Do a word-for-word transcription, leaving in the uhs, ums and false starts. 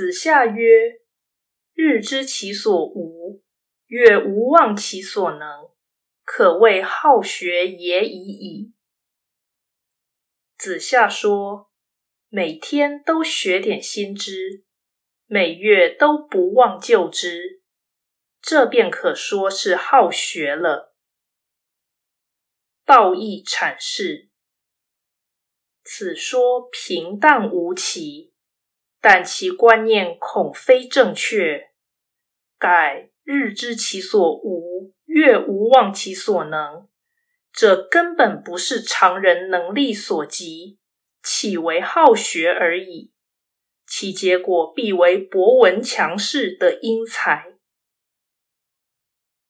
子夏曰：日知其所无，月无忘其所能，可谓好学也已矣。子夏说，每天都学点新知，每月都不忘旧知，这便可说是好学了。道义阐释，此说平淡无奇，但其观念恐非正确，改日知其所无，月无忘其所能，这根本不是常人能力所及，岂为好学而已，其结果必为博闻强识的英才。